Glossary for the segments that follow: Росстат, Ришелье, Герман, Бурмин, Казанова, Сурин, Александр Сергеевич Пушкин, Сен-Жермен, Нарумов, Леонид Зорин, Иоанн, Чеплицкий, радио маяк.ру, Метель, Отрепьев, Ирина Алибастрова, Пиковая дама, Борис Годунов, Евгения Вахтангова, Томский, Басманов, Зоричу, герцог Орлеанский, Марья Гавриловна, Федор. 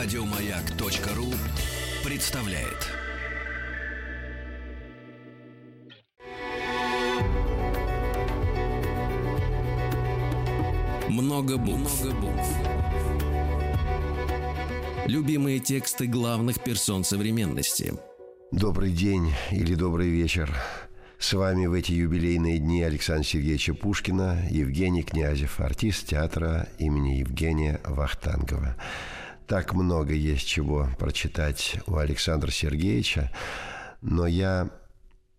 Радио маяк.ру представляет. Много букв. Любимые тексты главных персон современности. Добрый день или добрый вечер. С вами в эти юбилейные дни Александра Сергеевича Пушкина, Евгений Князев, артист театра имени Евгения Вахтангова. Так много есть чего прочитать у Александра Сергеевича, но я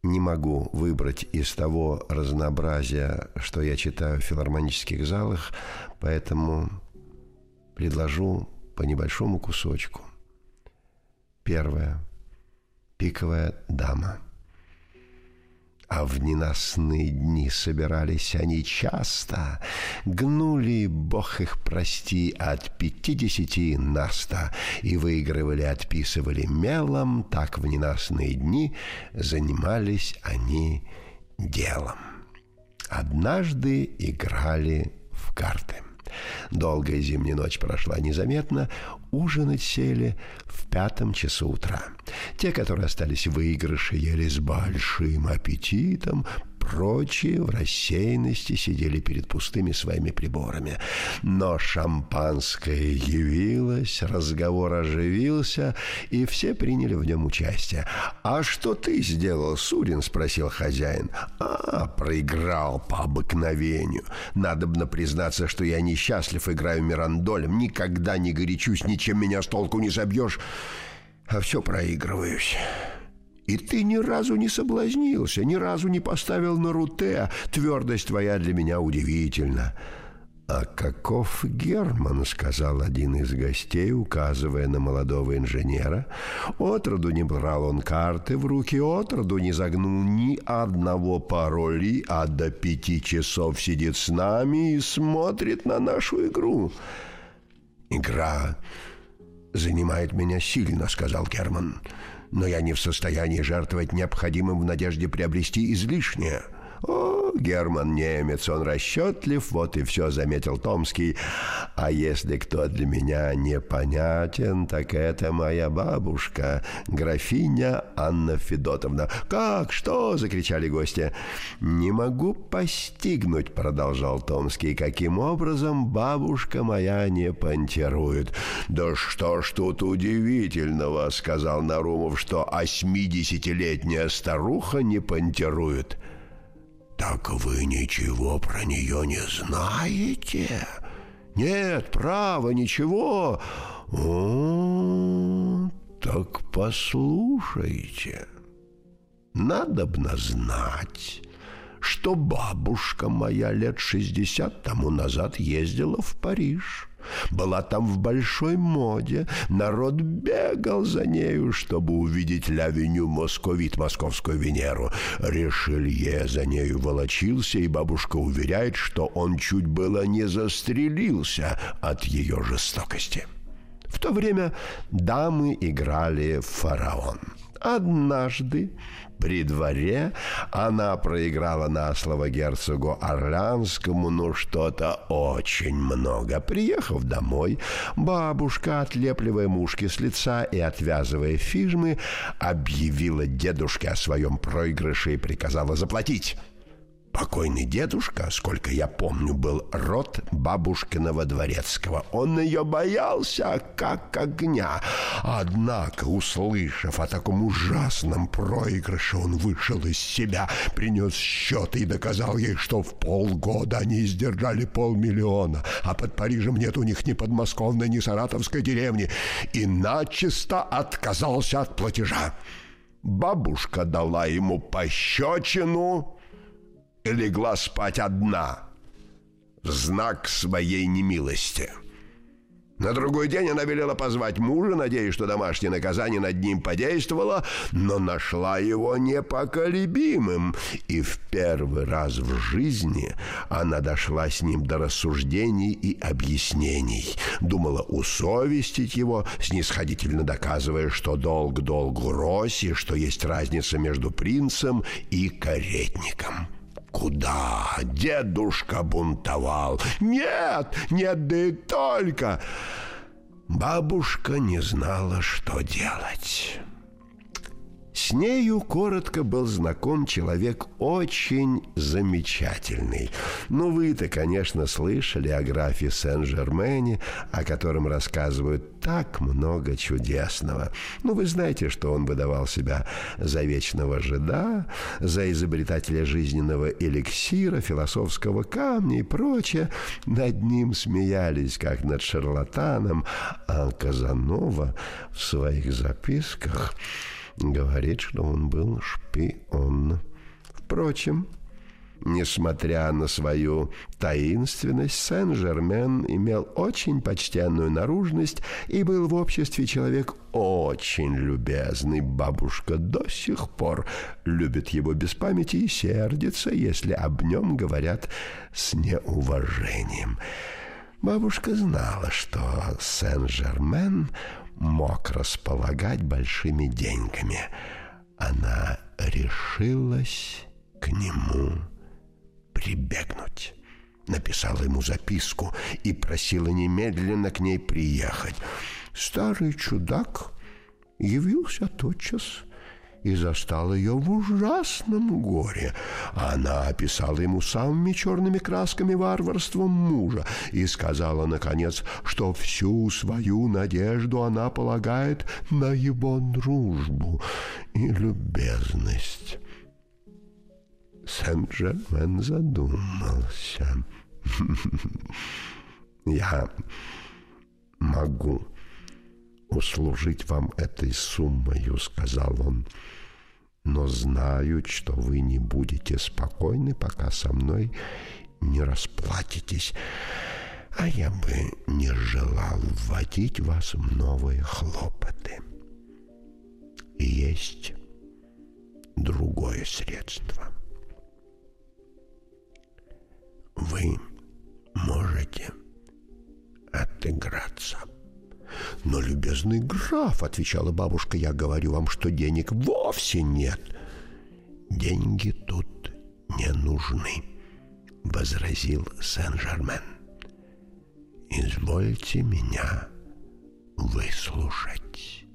не могу выбрать из того разнообразия, что я читаю в филармонических залах, поэтому предложу по небольшому кусочку. Первое. «Пиковая дама». А в ненастные дни собирались они часто, гнули, бог их прости, от 50 на 100, и выигрывали, отписывали мелом, так в ненастные дни занимались они делом. Однажды играли в карты. Долгая зимняя ночь прошла незаметно, ужинать сели в 5 часу утра. Те, которые остались в выигрыше, ели с большим аппетитом, прочие в рассеянности сидели перед пустыми своими приборами. Но шампанское явилось, разговор оживился, и все приняли в нем участие. «А что ты сделал, Сурин?» – спросил хозяин. «А, проиграл по обыкновению. Надобно признаться, что я несчастлив, играю мирандолем, никогда не горячусь, ничем меня с толку не собьешь, а все проигрываюсь». «И ты ни разу не соблазнился, ни разу не поставил на руте. Твердость твоя для меня удивительна». «А каков Герман?» – сказал один из гостей, указывая на молодого инженера. Отроду не брал он карты в руки, отроду не загнул ни одного пароля, а до 5 часов сидит с нами и смотрит на нашу игру. «Игра занимает меня сильно», – сказал Герман. «Но я не в состоянии жертвовать необходимым в надежде приобрести излишнее». «О, Герман немец, он расчетлив, вот и все», — заметил Томский. «А если кто для меня непонятен, так это моя бабушка, графиня Анна Федотовна». «Как? Что?» — закричали гости. «Не могу постигнуть», — продолжал Томский, — «каким образом бабушка моя не понтирует». «Да что ж тут удивительного», — сказал Нарумов, — «что 80-летняя старуха не понтирует». «Так вы ничего про нее не знаете?» «Нет, право, ничего». «О, так послушайте. Надобно знать, что бабушка моя лет 60 тому назад ездила в Париж. Была там в большой моде. Народ бегал за нею, чтобы увидеть л'Авеню Московит, московскую Венеру. Ришелье за нею волочился, и бабушка уверяет, что он чуть было не застрелился от ее жестокости. В то время дамы играли в фараон. Однажды при дворе она проиграла на слово герцогу Орлеанскому, что-то очень много. Приехав домой, бабушка, отлепливая мушки с лица и отвязывая фижмы, объявила дедушке о своем проигрыше и приказала заплатить. Покойный дедушка, сколько я помню, был род бабушкиного дворецкого. Он ее боялся, как огня. Однако, услышав о таком ужасном проигрыше, он вышел из себя, принес счет и доказал ей, что в полгода они издержали 500 000, а под Парижем нет у них ни подмосковной, ни саратовской деревни, и начисто отказался от платежа. Бабушка дала ему пощечину и легла спать одна в знак своей немилости. На другой день она велела позвать мужа, надеясь, что домашнее наказание над ним подействовало, но нашла его непоколебимым, и в первый раз в жизни она дошла с ним до рассуждений и объяснений, думала усовестить его, снисходительно доказывая, что долг долгу рось, и что есть разница между принцем и каретником. Куда? Дедушка бунтовал. Нет, нет, да и только. Бабушка не знала, что делать. С нею коротко был знаком человек очень замечательный. Ну, вы-то, конечно, слышали о графе Сен-Жермене, о котором рассказывают так много чудесного. Ну, вы знаете, что он выдавал себя за вечного жида, за изобретателя жизненного эликсира, философского камня и прочее. Над ним смеялись, как над шарлатаном, а Казанова в своих записках говорит, что он был шпион. Впрочем, несмотря на свою таинственность, Сен-Жермен имел очень почтенную наружность и был в обществе человек очень любезный. Бабушка до сих пор любит его без памяти и сердится, если об нем говорят с неуважением. Бабушка знала, что Сен-Жермен мог располагать большими деньгами. Она решилась к нему прибегнуть. Написала ему записку и просила немедленно к ней приехать. Старый чудак явился тотчас и застал ее в ужасном горе. Она описала ему самыми черными красками варварство мужа и сказала, наконец, что всю свою надежду она полагает на его дружбу и любезность. Сен-Жермен задумался. «Я могу услужить вам этой суммою, — сказал он, — но знаю, что вы не будете спокойны, пока со мной не расплатитесь, а я бы не желал вводить вас в новые хлопоты. Есть другое средство. Вы можете отыграться». «Но, любезный граф, — отвечала бабушка, — я говорю вам, что денег вовсе нет». «Деньги тут не нужны, — возразил Сен-Жермен. — Извольте меня выслушать».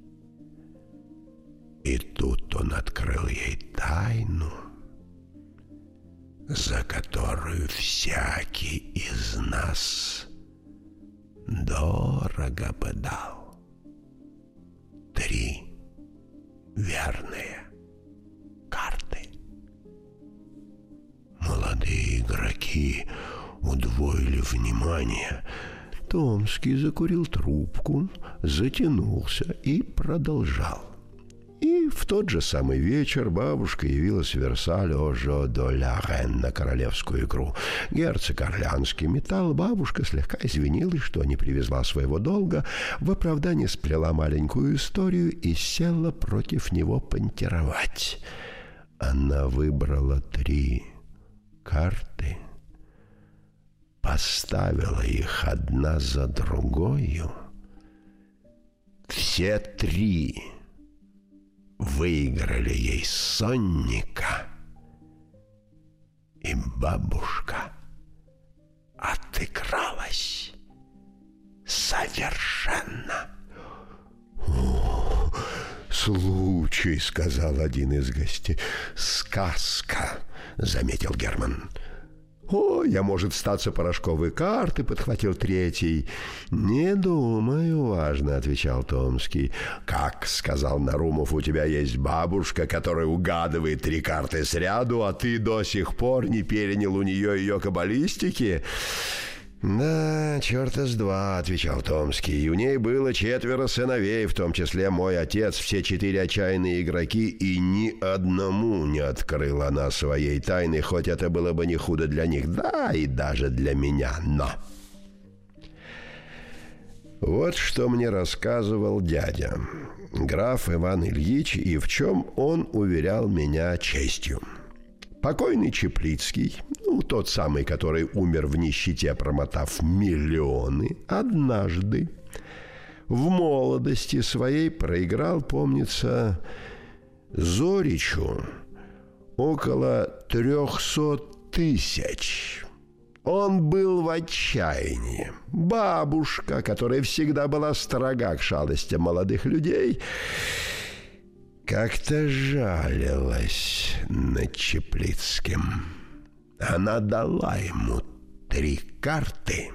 И тут он открыл ей тайну, за которую всякий из нас дорого бы дал. 3 верные карты. Молодые игроки удвоили внимание. Томский закурил трубку, затянулся и продолжал. И в тот же самый вечер бабушка явилась в Версаль «О жо до ля рен» на королевскую икру. Герцог Орлеанский металл. Бабушка слегка извинилась, что не привезла своего долга, в оправдании сплела маленькую историю и села против него понтировать. Она выбрала 3 карты, поставила их одна за другою. Все 3 выиграли ей сонника, и бабушка отыгралась совершенно. «О, случай, — сказал один из гостей. — Сказка, — заметил Герман. — О, я, может, статься, порошковые карты, — подхватил третий. — Не думаю, — важно отвечал Томский. — Как, — сказал Нарумов, — у тебя есть бабушка, которая угадывает 3 карты сряду, а ты до сих пор не перенял у нее ее каббалистики? — Да, черта с два, — отвечал Томский. — И у ней было 4 сыновей, в том числе мой отец, все 4 отчаянные игроки, и ни одному не открыла она своей тайны, хоть это было бы не худо для них, да, и даже для меня, но... Вот что мне рассказывал дядя, граф Иван Ильич, и в чем он уверял меня честью. Покойный Чеплицкий, тот самый, который умер в нищете, промотав миллионы, однажды в молодости своей проиграл, помнится, Зоричу около 300 тысяч. Он был в отчаянии. Бабушка, которая всегда была строга к шалости молодых людей, как-то жалилась над Чеплицким. Она дала ему 3 карты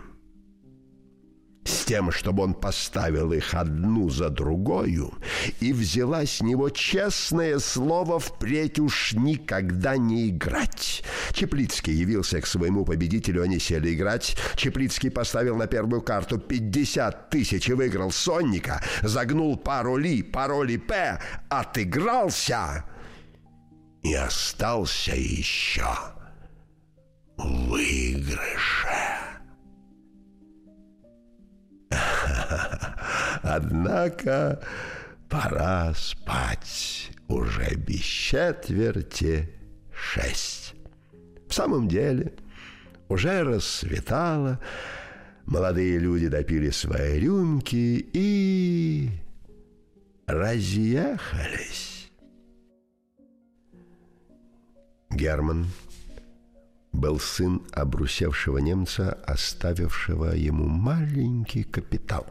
с тем, чтобы он поставил их одну за другую, и взяла с него честное слово впредь уж никогда не играть. Чеплицкий явился к своему победителю, они сели играть. Чеплицкий поставил на 1-ю карту 50 тысяч и выиграл сонника, загнул пароли «П», отыгрался и остался еще в выигрыше. Однако пора спать, уже 5:45. В самом деле, уже рассветало, молодые люди допили свои рюмки и разъехались. Герман был сын обрусевшего немца, оставившего ему маленький капитал.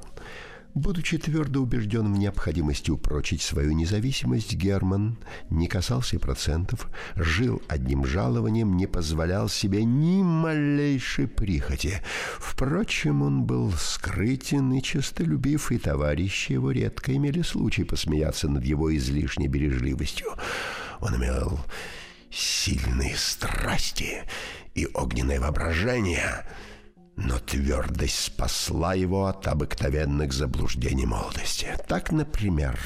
Будучи твердо убежден в необходимости упрочить свою независимость, Герман не касался и процентов, жил одним жалованием, не позволял себе ни малейшей прихоти. Впрочем, он был скрытен и честолюбив, и товарищи его редко имели случай посмеяться над его излишней бережливостью. Он имел сильные страсти и огненное воображение, но твердость спасла его от обыкновенных заблуждений молодости. Так, например,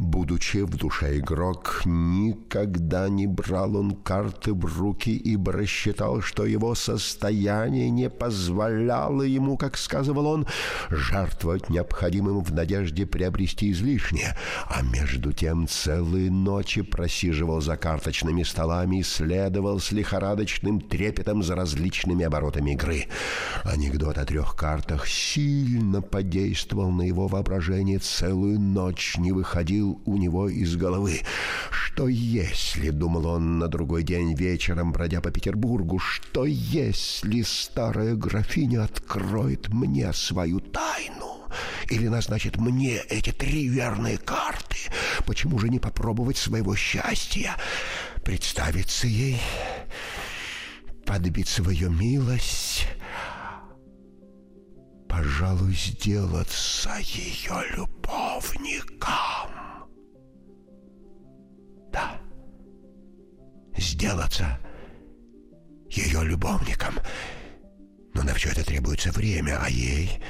будучи в душе игрок, никогда не брал он карты в руки, ибо рассчитал, что его состояние не позволяло ему, как сказывал он, жертвовать необходимым в надежде приобрести излишнее, а между тем целые ночи просиживал за карточными столами и следовал с лихорадочным трепетом за различными оборотами игры. Анекдот о 3 картах сильно подействовал на его воображение, целую ночь не выходил у него из головы. «Что если, — думал он на другой день вечером, бродя по Петербургу, — что если старая графиня откроет мне свою тайну? Или назначит мне эти 3 верные карты? Почему же не попробовать своего счастья? Представиться ей, подбить свою милость, пожалуй, сделаться ее любовником». Да, сделаться ее любовником. Но на все это требуется время, а ей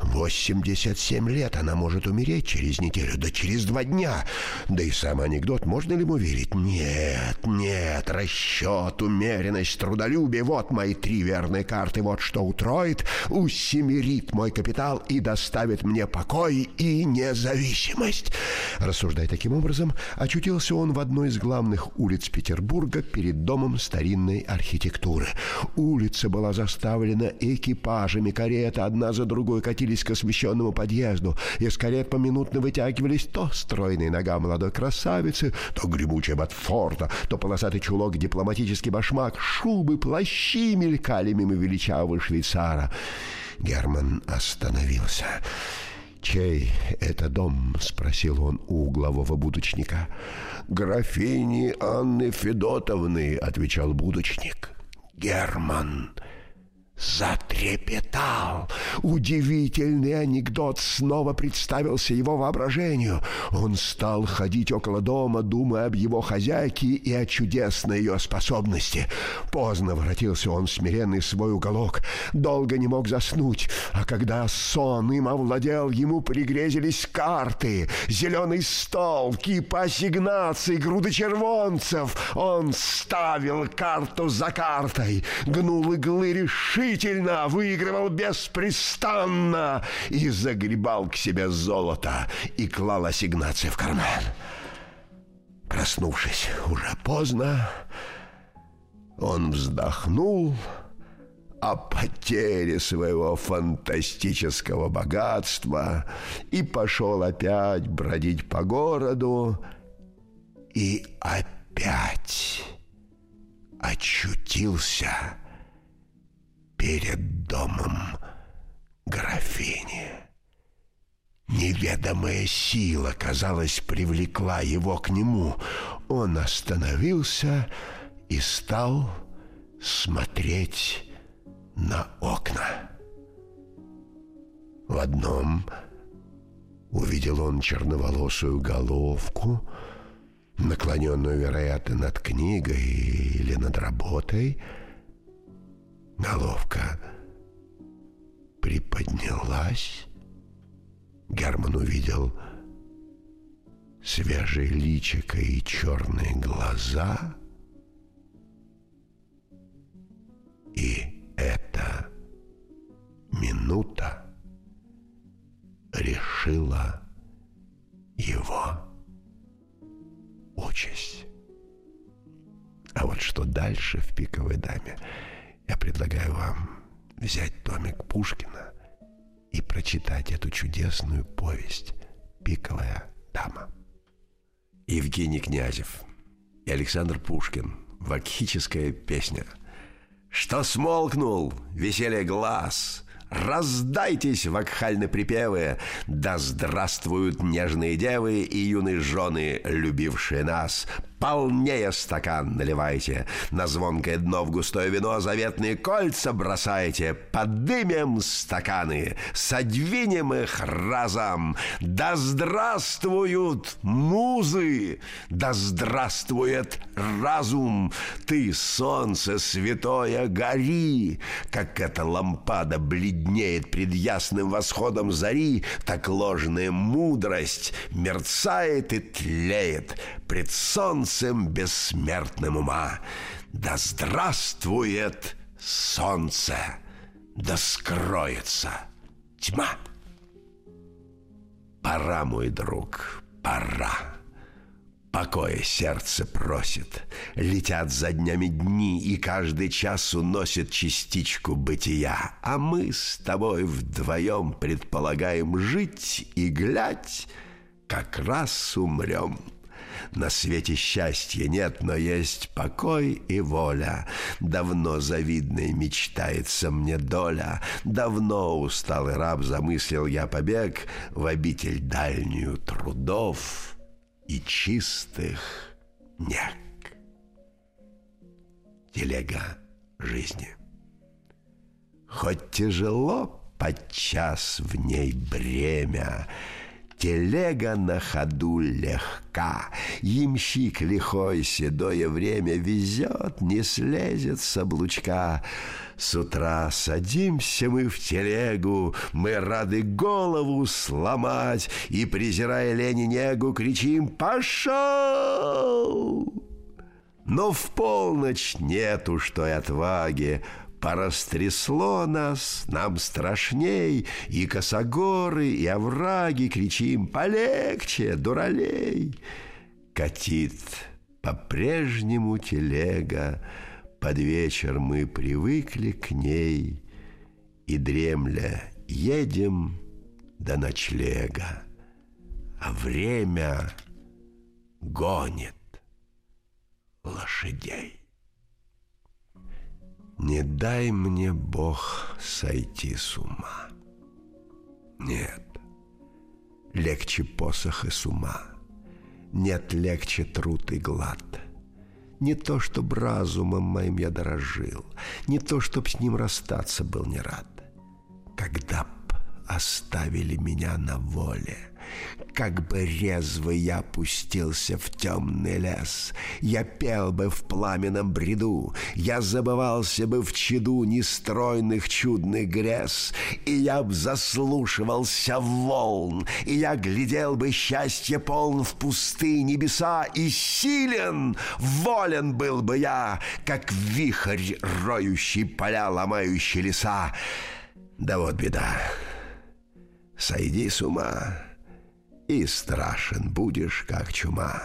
87 лет, она может умереть через неделю, да через 2 дня. Да и сам анекдот, можно ли ему верить? Нет, нет, расчет, умеренность, трудолюбие — вот мои 3 верные карты, вот что утроит, усемерит мой капитал и доставит мне покой и независимость. Рассуждая таким образом, очутился он в одной из главных улиц Петербурга перед домом старинной архитектуры. Улица была заставлена экипажами, кареты одна за другой катились к освещенному подъезду. Из карет поминутно вытягивались то стройные нога молодой красавицы, то гремучая ботфорта, то полосатый чулок, дипломатический башмак, шубы, плащи мелькали мимо величавого швейцара. Герман остановился. «Чей это дом?» — спросил он у углового будочника. «Графини Анны Федотовны», — отвечал будочник. Герман затрепетал. Удивительный анекдот снова представился его воображению. Он стал ходить около дома, думая об его хозяйке и о чудесной ее способности. Поздно воротился он в смиренный свой уголок, долго не мог заснуть, а когда сон им овладел, ему пригрезились карты, зеленый стол, кипа ассигнаций, груды червонцев. Он ставил карту за картой, гнул иглы решительно, выигрывал беспрестанно и загребал к себе золото и клал ассигнации в карман. Проснувшись уже поздно, он вздохнул о потере своего фантастического богатства и пошел опять бродить по городу и опять очутился перед домом графини. Неведомая сила, казалось, привлекла его к нему. Он остановился и стал смотреть на окна. В одном увидел он черноволосую головку, наклоненную, вероятно, над книгой или над работой. Головка приподнялась. Герман увидел свежее личико и черные глаза. И эта минута решила его участь. А вот что дальше в «Пиковой даме», я предлагаю вам взять томик Пушкина и прочитать эту чудесную повесть «Пиковая дама». Евгений Князев и Александр Пушкин. Вакхическая песня. Что смолкнул веселье глаз, раздайтесь вакхальны припевы, да здравствуют нежные девы и юные жены, любившие нас. Полнее стакан наливайте, на звонкое дно в густое вино заветные кольца бросайте. Подымем стаканы, содвинем их разом. Да здравствуют музы, да здравствует разум. Ты, солнце святое, гори, как эта лампада бледнеет пред ясным восходом зари, так ложная мудрость мерцает и тлеет пред солнцем бессмертным ума. Да здравствует солнце, да скроется тьма. Пора, мой друг, пора. Покоя сердце просит. Летят за днями дни, и каждый час уносит частичку бытия. А мы с тобой вдвоем предполагаем жить, и глядь, как раз умрем. На свете счастья нет, но есть покой и воля. Давно завидной мечтается мне доля. Давно усталый раб замыслил я побег в обитель дальнюю трудов и чистых нег. Телега жизни. Хоть тяжело подчас в ней бремя, телега на ходу легка. Ямщик лихой седое время везет, не слезет с облучка. С утра садимся мы в телегу, мы рады голову сломать, и, презирая лень и негу, кричим: «Пошел!» Но в полночь нету ж той отваги, порастрясло нас, нам страшней, и косогоры, и овраги, кричим: «Полегче, дуралей!» Катит по-прежнему телега, под вечер мы привыкли к ней, и, дремля, едем до ночлега, а время гонит лошадей. Не дай мне, Бог, сойти с ума. Нет, легче посох и сума. Нет, легче труд и глад. Не то, чтоб разумом моим я дорожил, не то, чтоб с ним расстаться был не рад. Когда б оставили меня на воле, как бы резво я пустился в темный лес, я пел бы в пламенном бреду, я забывался бы в чаду нестройных чудных грез, и я б заслушивался волн, и я глядел бы счастье полн в пустые небеса, и силен, волен был бы я, как вихрь, роющий поля, ломающий леса. Да вот беда. Сойди с ума, и страшен будешь, как чума.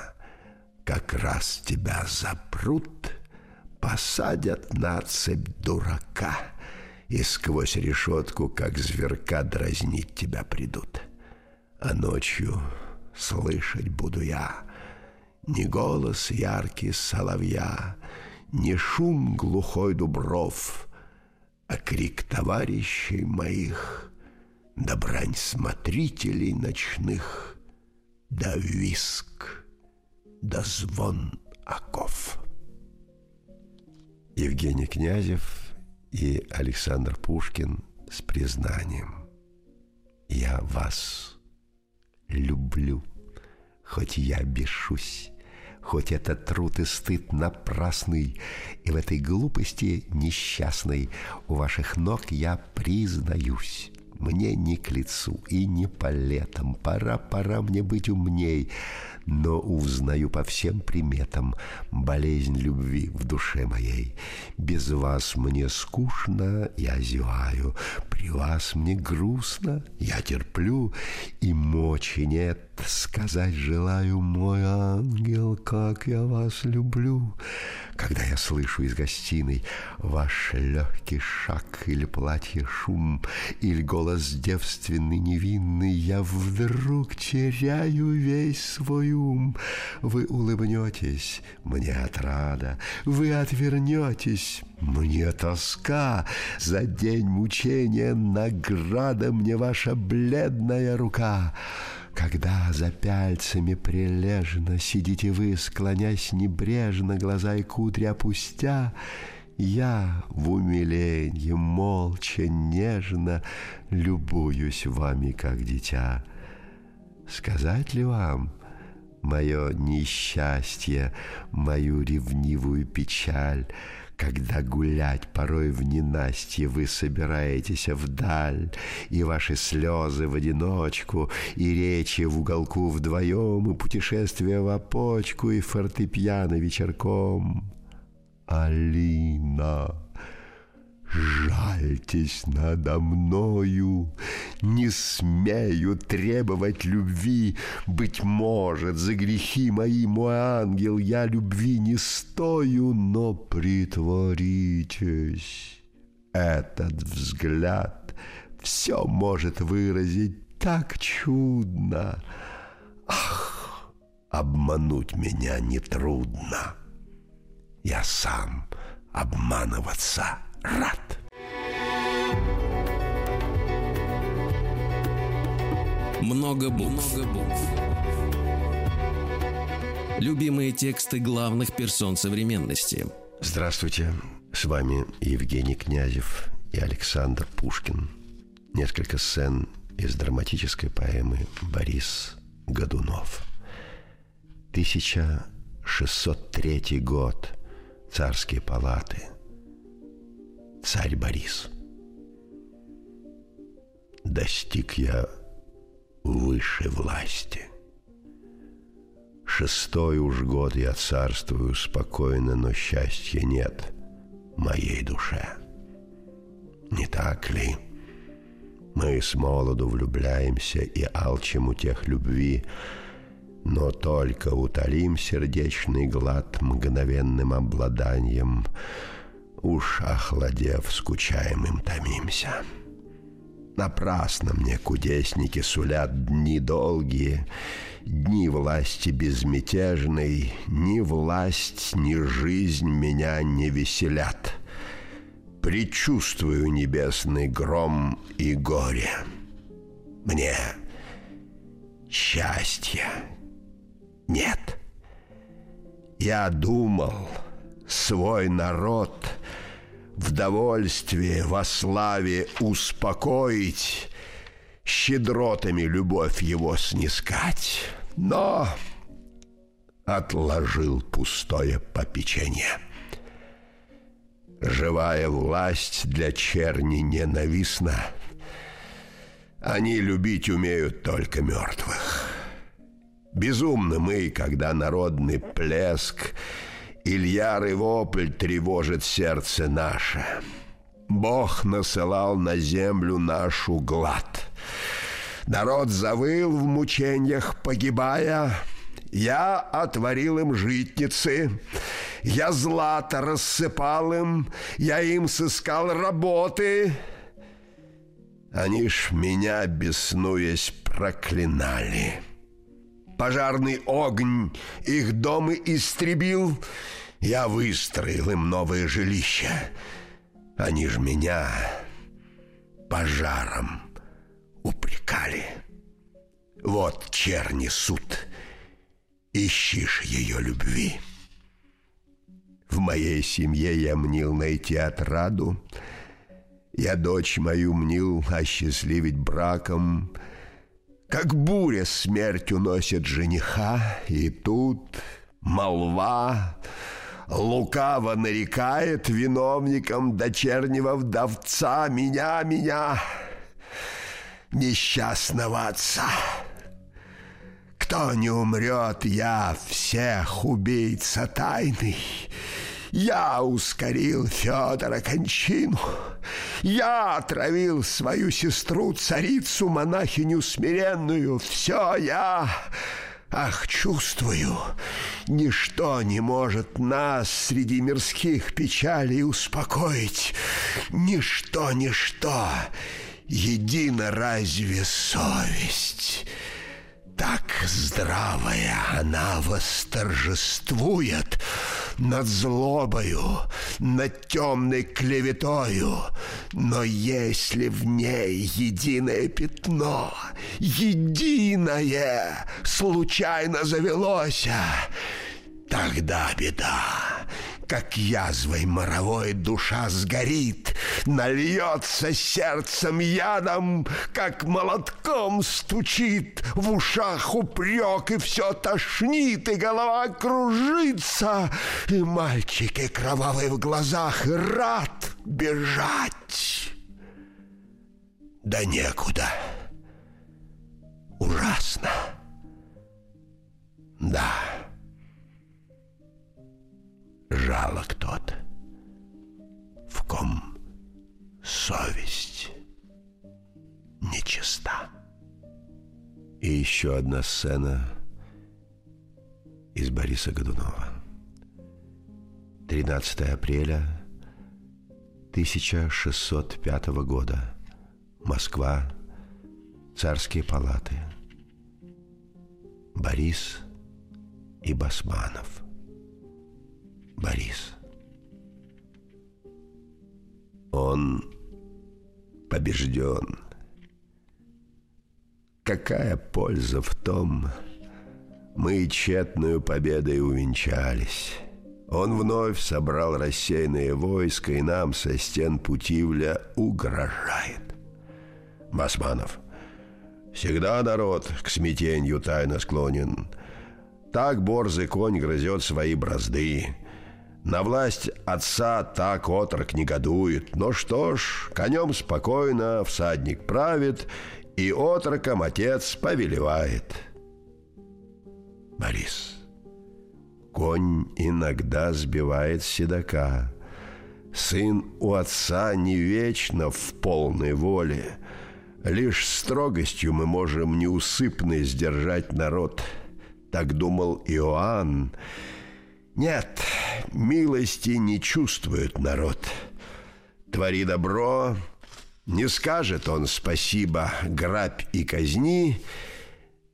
Как раз тебя запрут, посадят на цепь дурака, и сквозь решетку, как зверка, дразнить тебя придут. А ночью слышать буду я ни голос яркий соловья, ни шум глухой дубров, а крик товарищей моих, да брань смотрителей ночных, да виск, да звон оков. Евгений Князев и Александр Пушкин с признанием: я вас люблю, хоть я бешусь, хоть этот труд и стыд напрасный, и в этой глупости несчастной у ваших ног я признаюсь. Мне не к лицу и не по летам, пора мне быть умней, но узнаю по всем приметам болезнь любви в душе моей. Без вас мне скучно, я зеваю, при вас мне грустно, я терплю, и мочи нет сказать желаю: мой ангел, как я вас люблю. Когда я слышу из гостиной ваш легкий шаг или платье шум, или голос девственный, невинный, я вдруг теряю весь свой ум. Вы улыбнетесь, мне отрада, вы отвернетесь, мне тоска. За день мучения награда мне ваша бледная рука. Когда за пяльцами прилежно сидите вы, склонясь небрежно, глаза и кудри опустя, я в умиленье молча, нежно любуюсь вами, как дитя. Сказать ли вам мое несчастье, мою ревнивую печаль, когда гулять порой в ненастье вы собираетесь вдаль, и ваши слезы в одиночку, и речи в уголку вдвоем, и путешествия в опочку, и фортепиано вечерком. Алина, жальтесь надо мною, не смею требовать любви, быть может, за грехи мои, мой ангел, я любви не стою, но притворитесь. Этот взгляд все может выразить так чудно. Ах, обмануть меня нетрудно, я сам обманываться рад. Много букв. Любимые тексты главных персон современности. Здравствуйте, с вами Евгений Князев и Александр Пушкин. Несколько сцен из драматической поэмы «Борис Годунов». 1603 год. Царские палаты. Царь Борис. Достиг я выше власти. Шестой уж год я царствую спокойно, но счастья нет моей душе. Не так ли? Мы с молоду влюбляемся и алчим у тех любви, но только утолим сердечный глад мгновенным обладанием, уж охладев, скучаем им томимся. Напрасно мне кудесники сулят дни долгие, дни власти безмятежной, ни власть, ни жизнь меня не веселят. Предчувствую небесный гром и горе. Мне счастья нет. Я думал, свой народ в довольстве, во славе успокоить, щедротами любовь его снискать, но отложил пустое попечение. Живая власть для черни ненавистна. Они любить умеют только мертвых. Безумны мы, когда народный плеск, ильяры вопль тревожит сердце наше. Бог насылал на землю нашу глад. Народ завыл в мучениях, погибая. Я отворил им житницы, я злато рассыпал им, я им сыскал работы. Они ж меня, беснуясь, проклинали. Пожарный огонь их дома истребил, я выстроил им новое жилище. Они ж меня пожаром упрекали. Вот черни суд, ищешь ее любви. В моей семье я мнил найти отраду, я дочь мою мнил осчастливить браком. Как буря смерть уносит жениха, и тут молва лукаво нарекает виновником дочернего вдовца меня, несчастного отца. Кто не умрет, я всех убийца тайный. Я ускорил Федора кончину. Я отравил свою сестру, царицу, монахиню смиренную. Все я, ах, чувствую, ничто не может нас среди мирских печалей успокоить. Ничто, едино разве совесть. Так здравая она восторжествует над злобою, над темной клеветою. Но если в ней единое пятно, единое случайно завелось, тогда беда, как язвой моровой душа сгорит, нальется сердцем ядом, как молотком стучит, в ушах упрек, и все тошнит, и голова кружится, и мальчики кровавые в глазах, рад бежать. Да некуда. Ужасно. Да. Жалок тот, в ком совесть нечиста. И еще одна сцена из Бориса Годунова. 13 апреля 1605 года. Москва. Царские палаты. Борис и Басманов. Борис. Он побежден. Какая польза в том, мы тщетную победой увенчались. Он вновь собрал рассеянные войска и нам со стен Путивля угрожает. Басманов. Всегда народ к смятенью тайно склонен. Так борзый конь грызет свои бразды. На власть отца так отрок негодует. Но что ж, конем спокойно всадник правит, и отроком отец повелевает. Борис. Конь иногда сбивает седока. Сын у отца не вечно в полной воле. Лишь строгостью мы можем неусыпно сдержать народ. Так думал Иоанн. Нет, милости не чувствует народ. Твори добро, не скажет он спасибо, грабь и казни,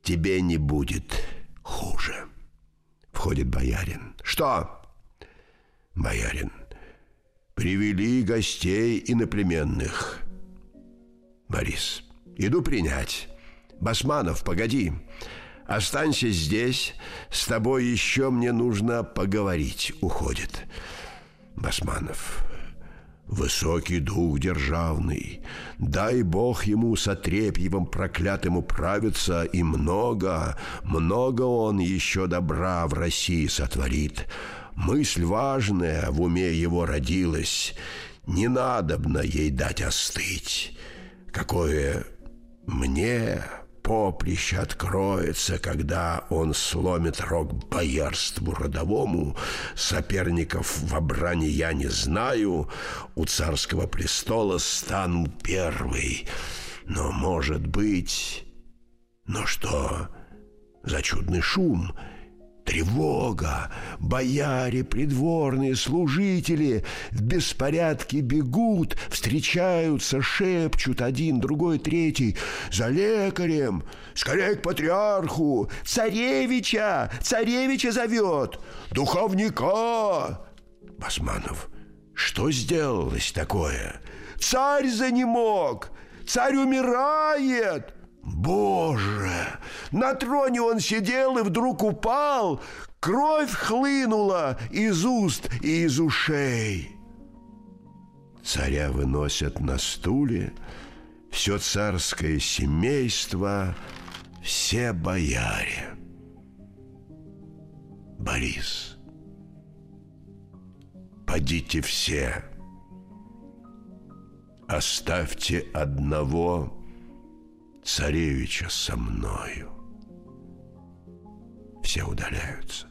тебе не будет хуже. Входит боярин. Что? Боярин. Привели гостей иноплеменных. Борис. Иду принять. Басманов, погоди. Останься здесь, с тобой еще мне нужно поговорить. Уходит. Басманов. Высокий дух державный. Дай Бог ему с Отрепьевым проклятым управиться, и много он еще добра в России сотворит. Мысль важная в уме его родилась. Не надобно ей дать остыть. Какое мне... поприще откроется, когда он сломит рог боярству родовому. Соперников в обране я не знаю. У царского престола стану первый. Но, может быть... Но что за чудный шум? Тревога! Бояре, придворные, служители в беспорядке бегут, встречаются, шепчут один, другой, третий. За лекарем! Скорей к патриарху! Царевича! Царевича зовет! Духовника! Басманов. Что сделалось такое? Царь занемог! Царь умирает! Боже! На троне он сидел и вдруг упал. Кровь хлынула из уст и из ушей. Царя выносят на стуле. Все царское семейство, все бояре. Борис. Подите все, оставьте одного царевича со мною. Все удаляются.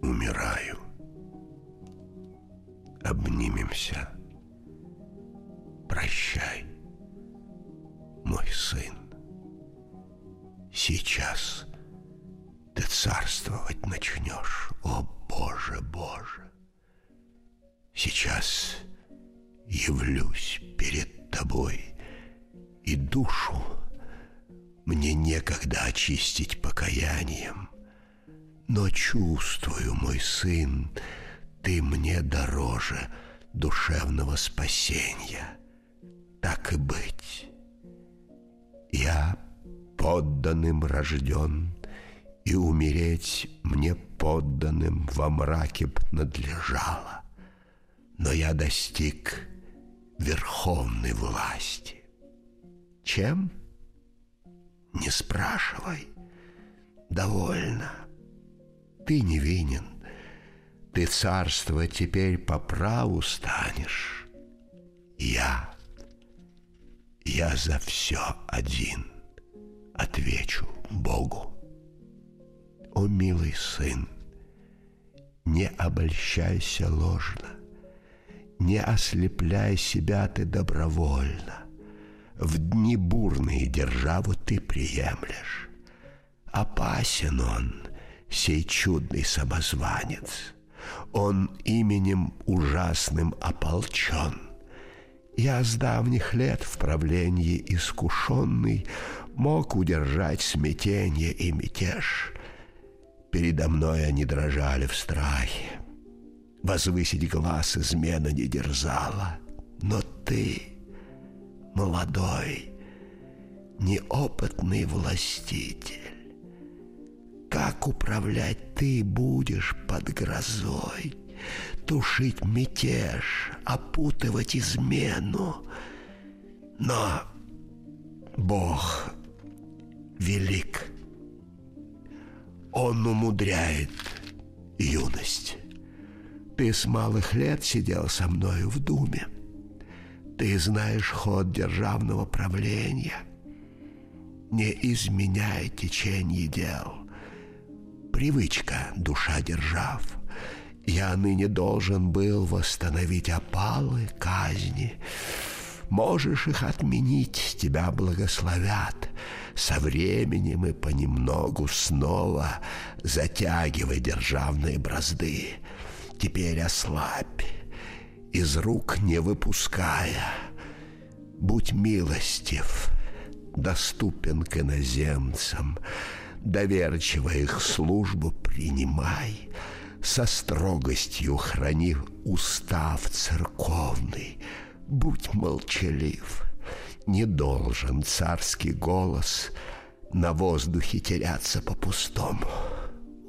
Умираю. Обнимемся. Прощай, мой сын. Сейчас ты царствовать начнешь. О, Боже, Боже! Сейчас явлюсь перед тобой, и душу мне некогда очистить покаянием. Но чувствую, мой сын, ты мне дороже душевного спасения. Так и быть. Я подданным рожден, и умереть мне подданным во мраке б надлежало. Но я достиг верховной власти. Чем? Не спрашивай. Довольно. Ты невинен. Ты царство теперь по праву станешь. Я за все один отвечу Богу. О, милый сын, не обольщайся ложно, не ослепляй себя ты добровольно. В дни бурные державу ты приемлешь. Опасен он, сей чудный самозванец. Он именем ужасным ополчен. Я с давних лет в правлении искушенный мог удержать смятение и мятеж. Передо мной они дрожали в страхе. Возвысить глаз измена не дерзала. Но ты, молодой, неопытный властитель, как управлять ты будешь под грозой? Тушить мятеж, опутывать измену. Но Бог велик. Он умудряет юность. Ты с малых лет сидел со мною в думе. Ты знаешь ход державного правления. Не изменяй течение дел. Привычка, душа держав. Я ныне должен был восстановить опалы, казни. Можешь их отменить, тебя благословят. Со временем и понемногу снова затягивай державные бразды. Теперь ослабь, из рук не выпуская. Будь милостив, доступен к иноземцам. Доверчиво их службу принимай. Со строгостью храни устав церковный. Будь молчалив. Не должен царский голос на воздухе теряться по-пустому.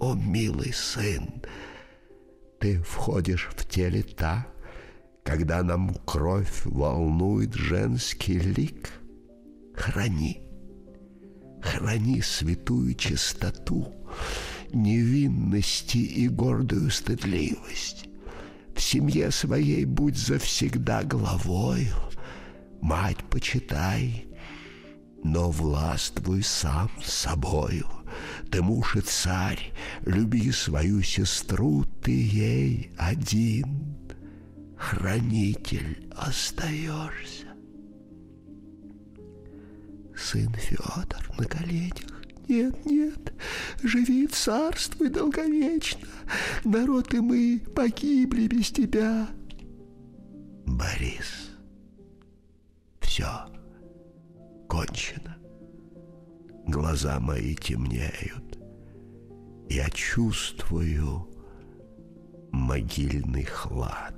О, милый сын, ты входишь в те лета, когда нам кровь волнует женский лик. Храни, храни святую чистоту, невинности и гордую стыдливость. В семье своей будь завсегда главою, мать почитай, но властвуй сам собою. Ты муж и царь, люби свою сестру, ты ей один. Хранитель остаешься. Сын Федор на коленях. Нет, нет, живи, царствуй долговечно. Народ и мы погибли без тебя. Борис, все кончено. Глаза мои темнеют. Я чувствую, могильный хлад.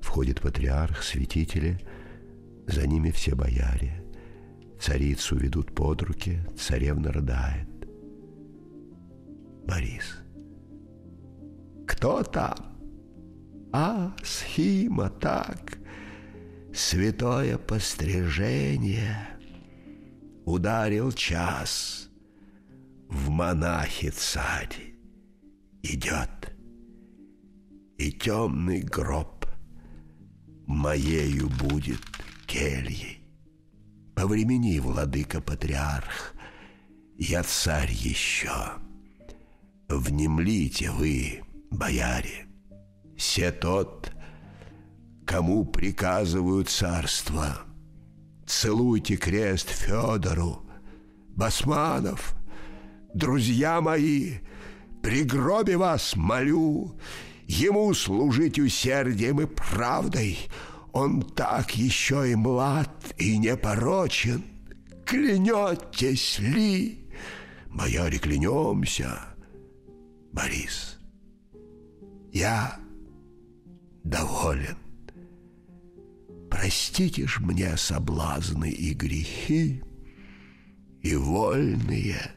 Входит патриарх, святители, за ними все бояре. Царицу ведут под руки, царевна рыдает. Борис. Кто там? А, схима, так. Святое пострижение. Ударил час. В монахи царь идет. И темный гроб моею будет кельей. Повремени, владыка патриарх, я царь еще. Внемлите вы, бояре, все тот, кому приказываю царство. Целуйте крест Федору. Басманов, друзья мои, при гробе вас молю, ему служить усердием и правдой. Он так еще и млад и непорочен. Клянетесь ли? Бояре, клянемся. Борис. Я доволен. Простите ж мне соблазны и грехи, и вольные,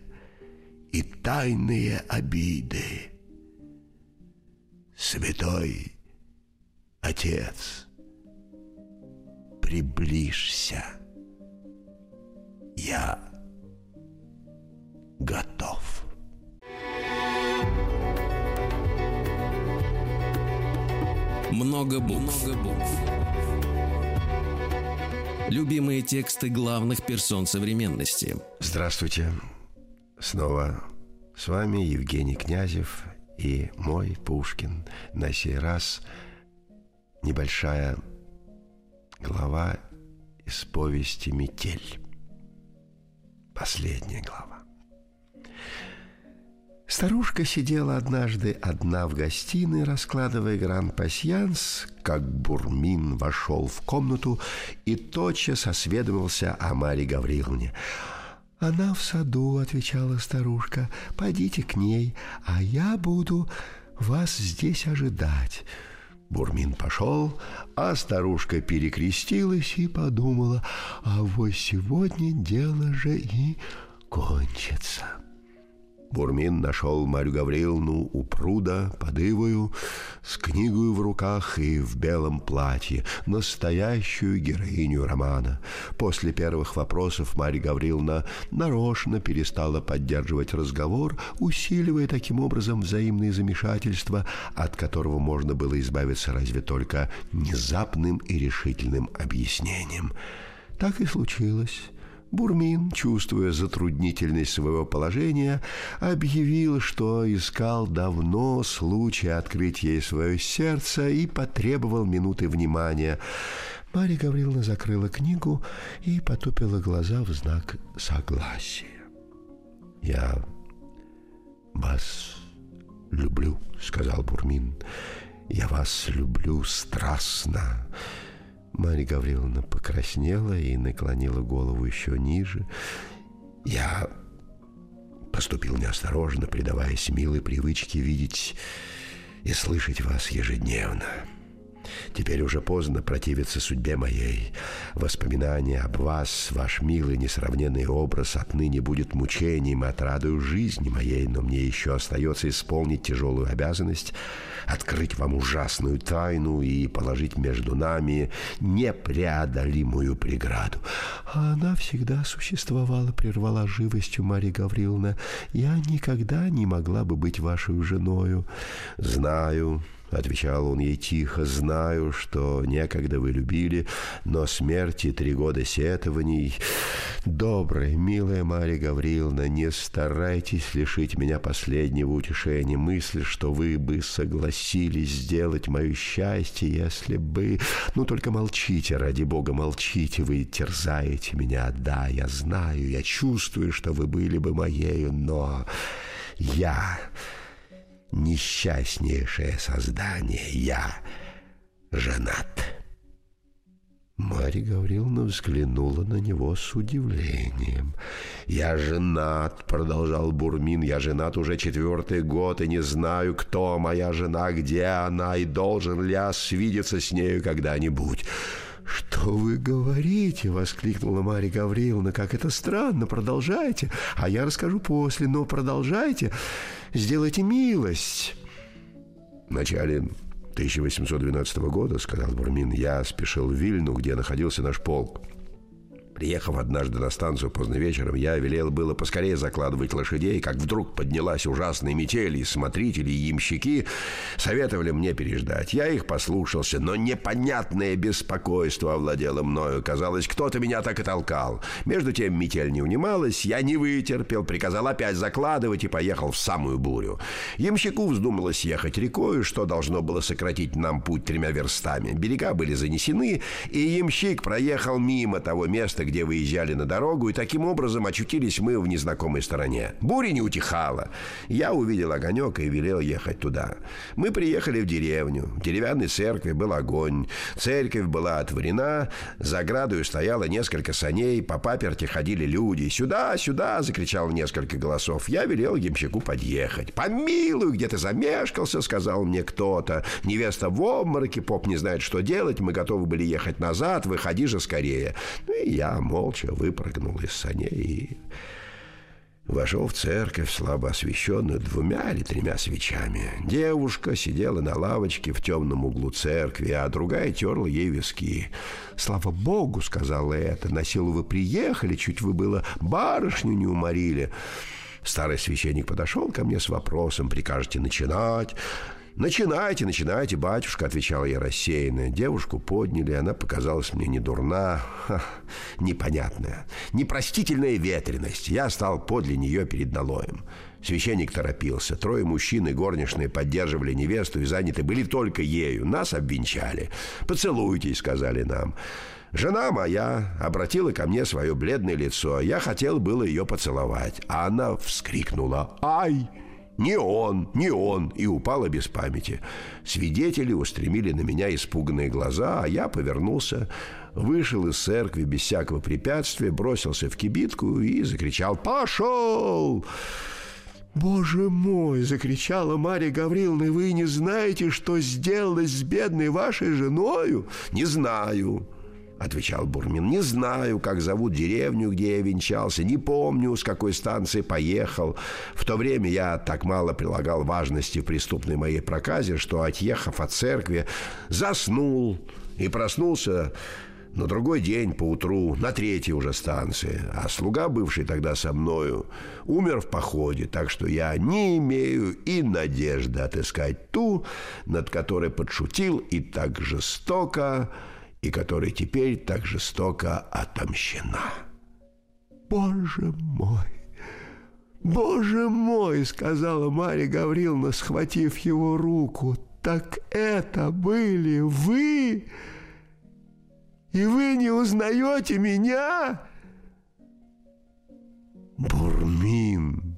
и тайные обиды. Святой Отец, приближься, я готов. Много букв. Любимые тексты главных персон современности. Здравствуйте. Снова с вами Евгений Князев и мой Пушкин. На сей раз небольшая глава из повести «Метель». Последняя глава. Старушка сидела однажды одна в гостиной, раскладывая гран-пасьянс, как Бурмин вошел в комнату и тотчас осведомился о Марье Гавриловне. «Она в саду», — отвечала старушка, — «подите к ней, а я буду вас здесь ожидать». Бурмин пошел, а старушка перекрестилась и подумала: «А вот сегодня дело же и кончится». Бурмин нашел Марью Гавриловну у пруда под ивою, с книгою в руках и в белом платье, настоящую героиню романа. После первых вопросов Марья Гавриловна нарочно перестала поддерживать разговор, усиливая таким образом взаимные замешательства, от которого можно было избавиться разве только внезапным и решительным объяснением. Так и случилось. Бурмин, чувствуя затруднительность своего положения, объявил, что искал давно случая открыть ей свое сердце, и потребовал минуты внимания. Марья Гавриловна закрыла книгу и потупила глаза в знак согласия. «Я вас люблю», — сказал Бурмин. «Я вас люблю страстно». Марья Гавриловна покраснела и наклонила голову еще ниже. «Я поступил неосторожно, предаваясь милой привычке видеть и слышать вас ежедневно. Теперь уже поздно противиться судьбе моей. Воспоминания об вас, ваш милый несравненный образ отныне будет мучением и отрадою жизни моей, но мне еще остается исполнить тяжелую обязанность, открыть вам ужасную тайну и положить между нами непреодолимую преграду». «А она всегда существовала», — прервала живостью Марья Гавриловна. «Я никогда не могла бы быть вашей женою». «Знаю», — отвечал он ей тихо, — «знаю, что некогда вы любили, но смерти 3 года сетований...» «Добрая, милая Марья Гавриловна, не старайтесь лишить меня последнего утешения. Мысль, что вы бы согласились сделать мое счастье, если бы...» «Ну, только молчите, ради бога, молчите, вы терзаете меня. Да, я знаю, я чувствую, что вы были бы моею, но я... несчастнейшее создание, я женат». Марья Марья Гавриловна взглянула на него с удивлением. «Я женат, — продолжал Бурмин, — я женат уже 4-й год, и не знаю, кто моя жена, где она, и должен ли я свидеться с нею когда-нибудь». «Что вы говорите?» — воскликнула Марья Гавриловна. «Как это странно! Продолжайте! А я расскажу после, но продолжайте! Сделайте милость!» В начале 1812 года, — сказал Бурмин, — я спешил в Вильну, где находился наш полк. Приехав однажды на станцию поздно вечером, я велел было поскорее закладывать лошадей, как вдруг поднялась ужасная метель, и смотрители, и ямщики советовали мне переждать. Я их послушался, но непонятное беспокойство овладело мною. Казалось, кто-то меня так и толкал. Между тем метель не унималась, я не вытерпел, приказал опять закладывать и поехал в самую бурю. Ямщику вздумалось ехать рекою, что должно было сократить нам путь 3 верстами. Берега были занесены, и ямщик проехал мимо того места, где выезжали на дорогу, и таким образом очутились мы в незнакомой стороне. Буря не утихала. Я увидел огонек и велел ехать туда. Мы приехали в деревню. В деревянной церкви был огонь. Церковь была отворена. За оградою стояло несколько саней. По паперти ходили люди. «Сюда, сюда!» — закричал несколько голосов. Я велел ямщику подъехать. «Помилуй, где ты замешкался!» — сказал мне кто-то. «Невеста в обмороке, поп не знает, что делать. Мы готовы были ехать назад. Выходи же скорее!» Ну и я молча выпрыгнул из саней и вошел в церковь, слабо освещенную 2 или 3 свечами. Девушка сидела на лавочке в темном углу церкви, а другая терла ей виски. «Слава Богу, — сказала эта, — на силу вы приехали, чуть вы было барышню не уморили». Старый священник подошел ко мне с вопросом: «Прикажете начинать?» «Начинайте, начинайте, батюшка, — отвечала я рассеянно. Девушку подняли, она показалась мне не дурна, непонятная, непростительная ветреность. Я стал подле нее перед налоем. Священник торопился. 3 мужчин и горничные поддерживали невесту и заняты были только ею. Нас обвенчали. «Поцелуйтесь, — сказали нам». Жена моя обратила ко мне свое бледное лицо. Я хотел было ее поцеловать, а она вскрикнула: «Ай! Не он, не он!» и упала без памяти. Свидетели устремили на меня испуганные глаза, а я повернулся, вышел из церкви без всякого препятствия, бросился в кибитку и закричал: «Пошел!» «Боже мой! — закричала Марья Гавриловна, — вы не знаете, что сделалось с бедной вашей женою?» «Не знаю, — отвечал Бурмин, — не знаю, как зовут деревню, где я венчался, не помню, с какой станции поехал. В то время я так мало прилагал важности в преступной моей проказе, что, отъехав от церкви, заснул и проснулся на другой день поутру, на 3-й уже станции. А слуга, бывший тогда со мною, умер в походе, так что я не имею и надежды отыскать ту, над которой подшутил и так жестоко, и которая теперь так жестоко отомщена». «Боже мой! Боже мой! — сказала Марья Гавриловна, схватив его руку. — Так это были вы? И вы не узнаете меня?» Бурмин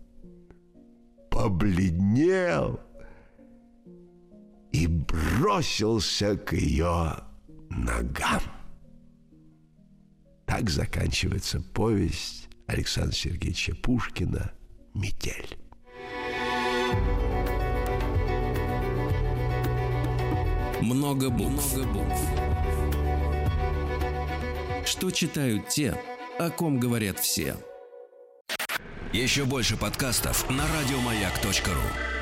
побледнел и бросился к ее ногам. Так заканчивается повесть Александра Сергеевича Пушкина «Метель». Много букв. Что читают те, о ком говорят все. Еще больше подкастов на радиомаяк.ру.